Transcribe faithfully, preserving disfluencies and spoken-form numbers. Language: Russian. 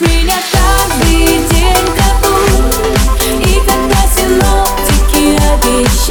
Будешь меня каждый день в году, и когда синоптики обещают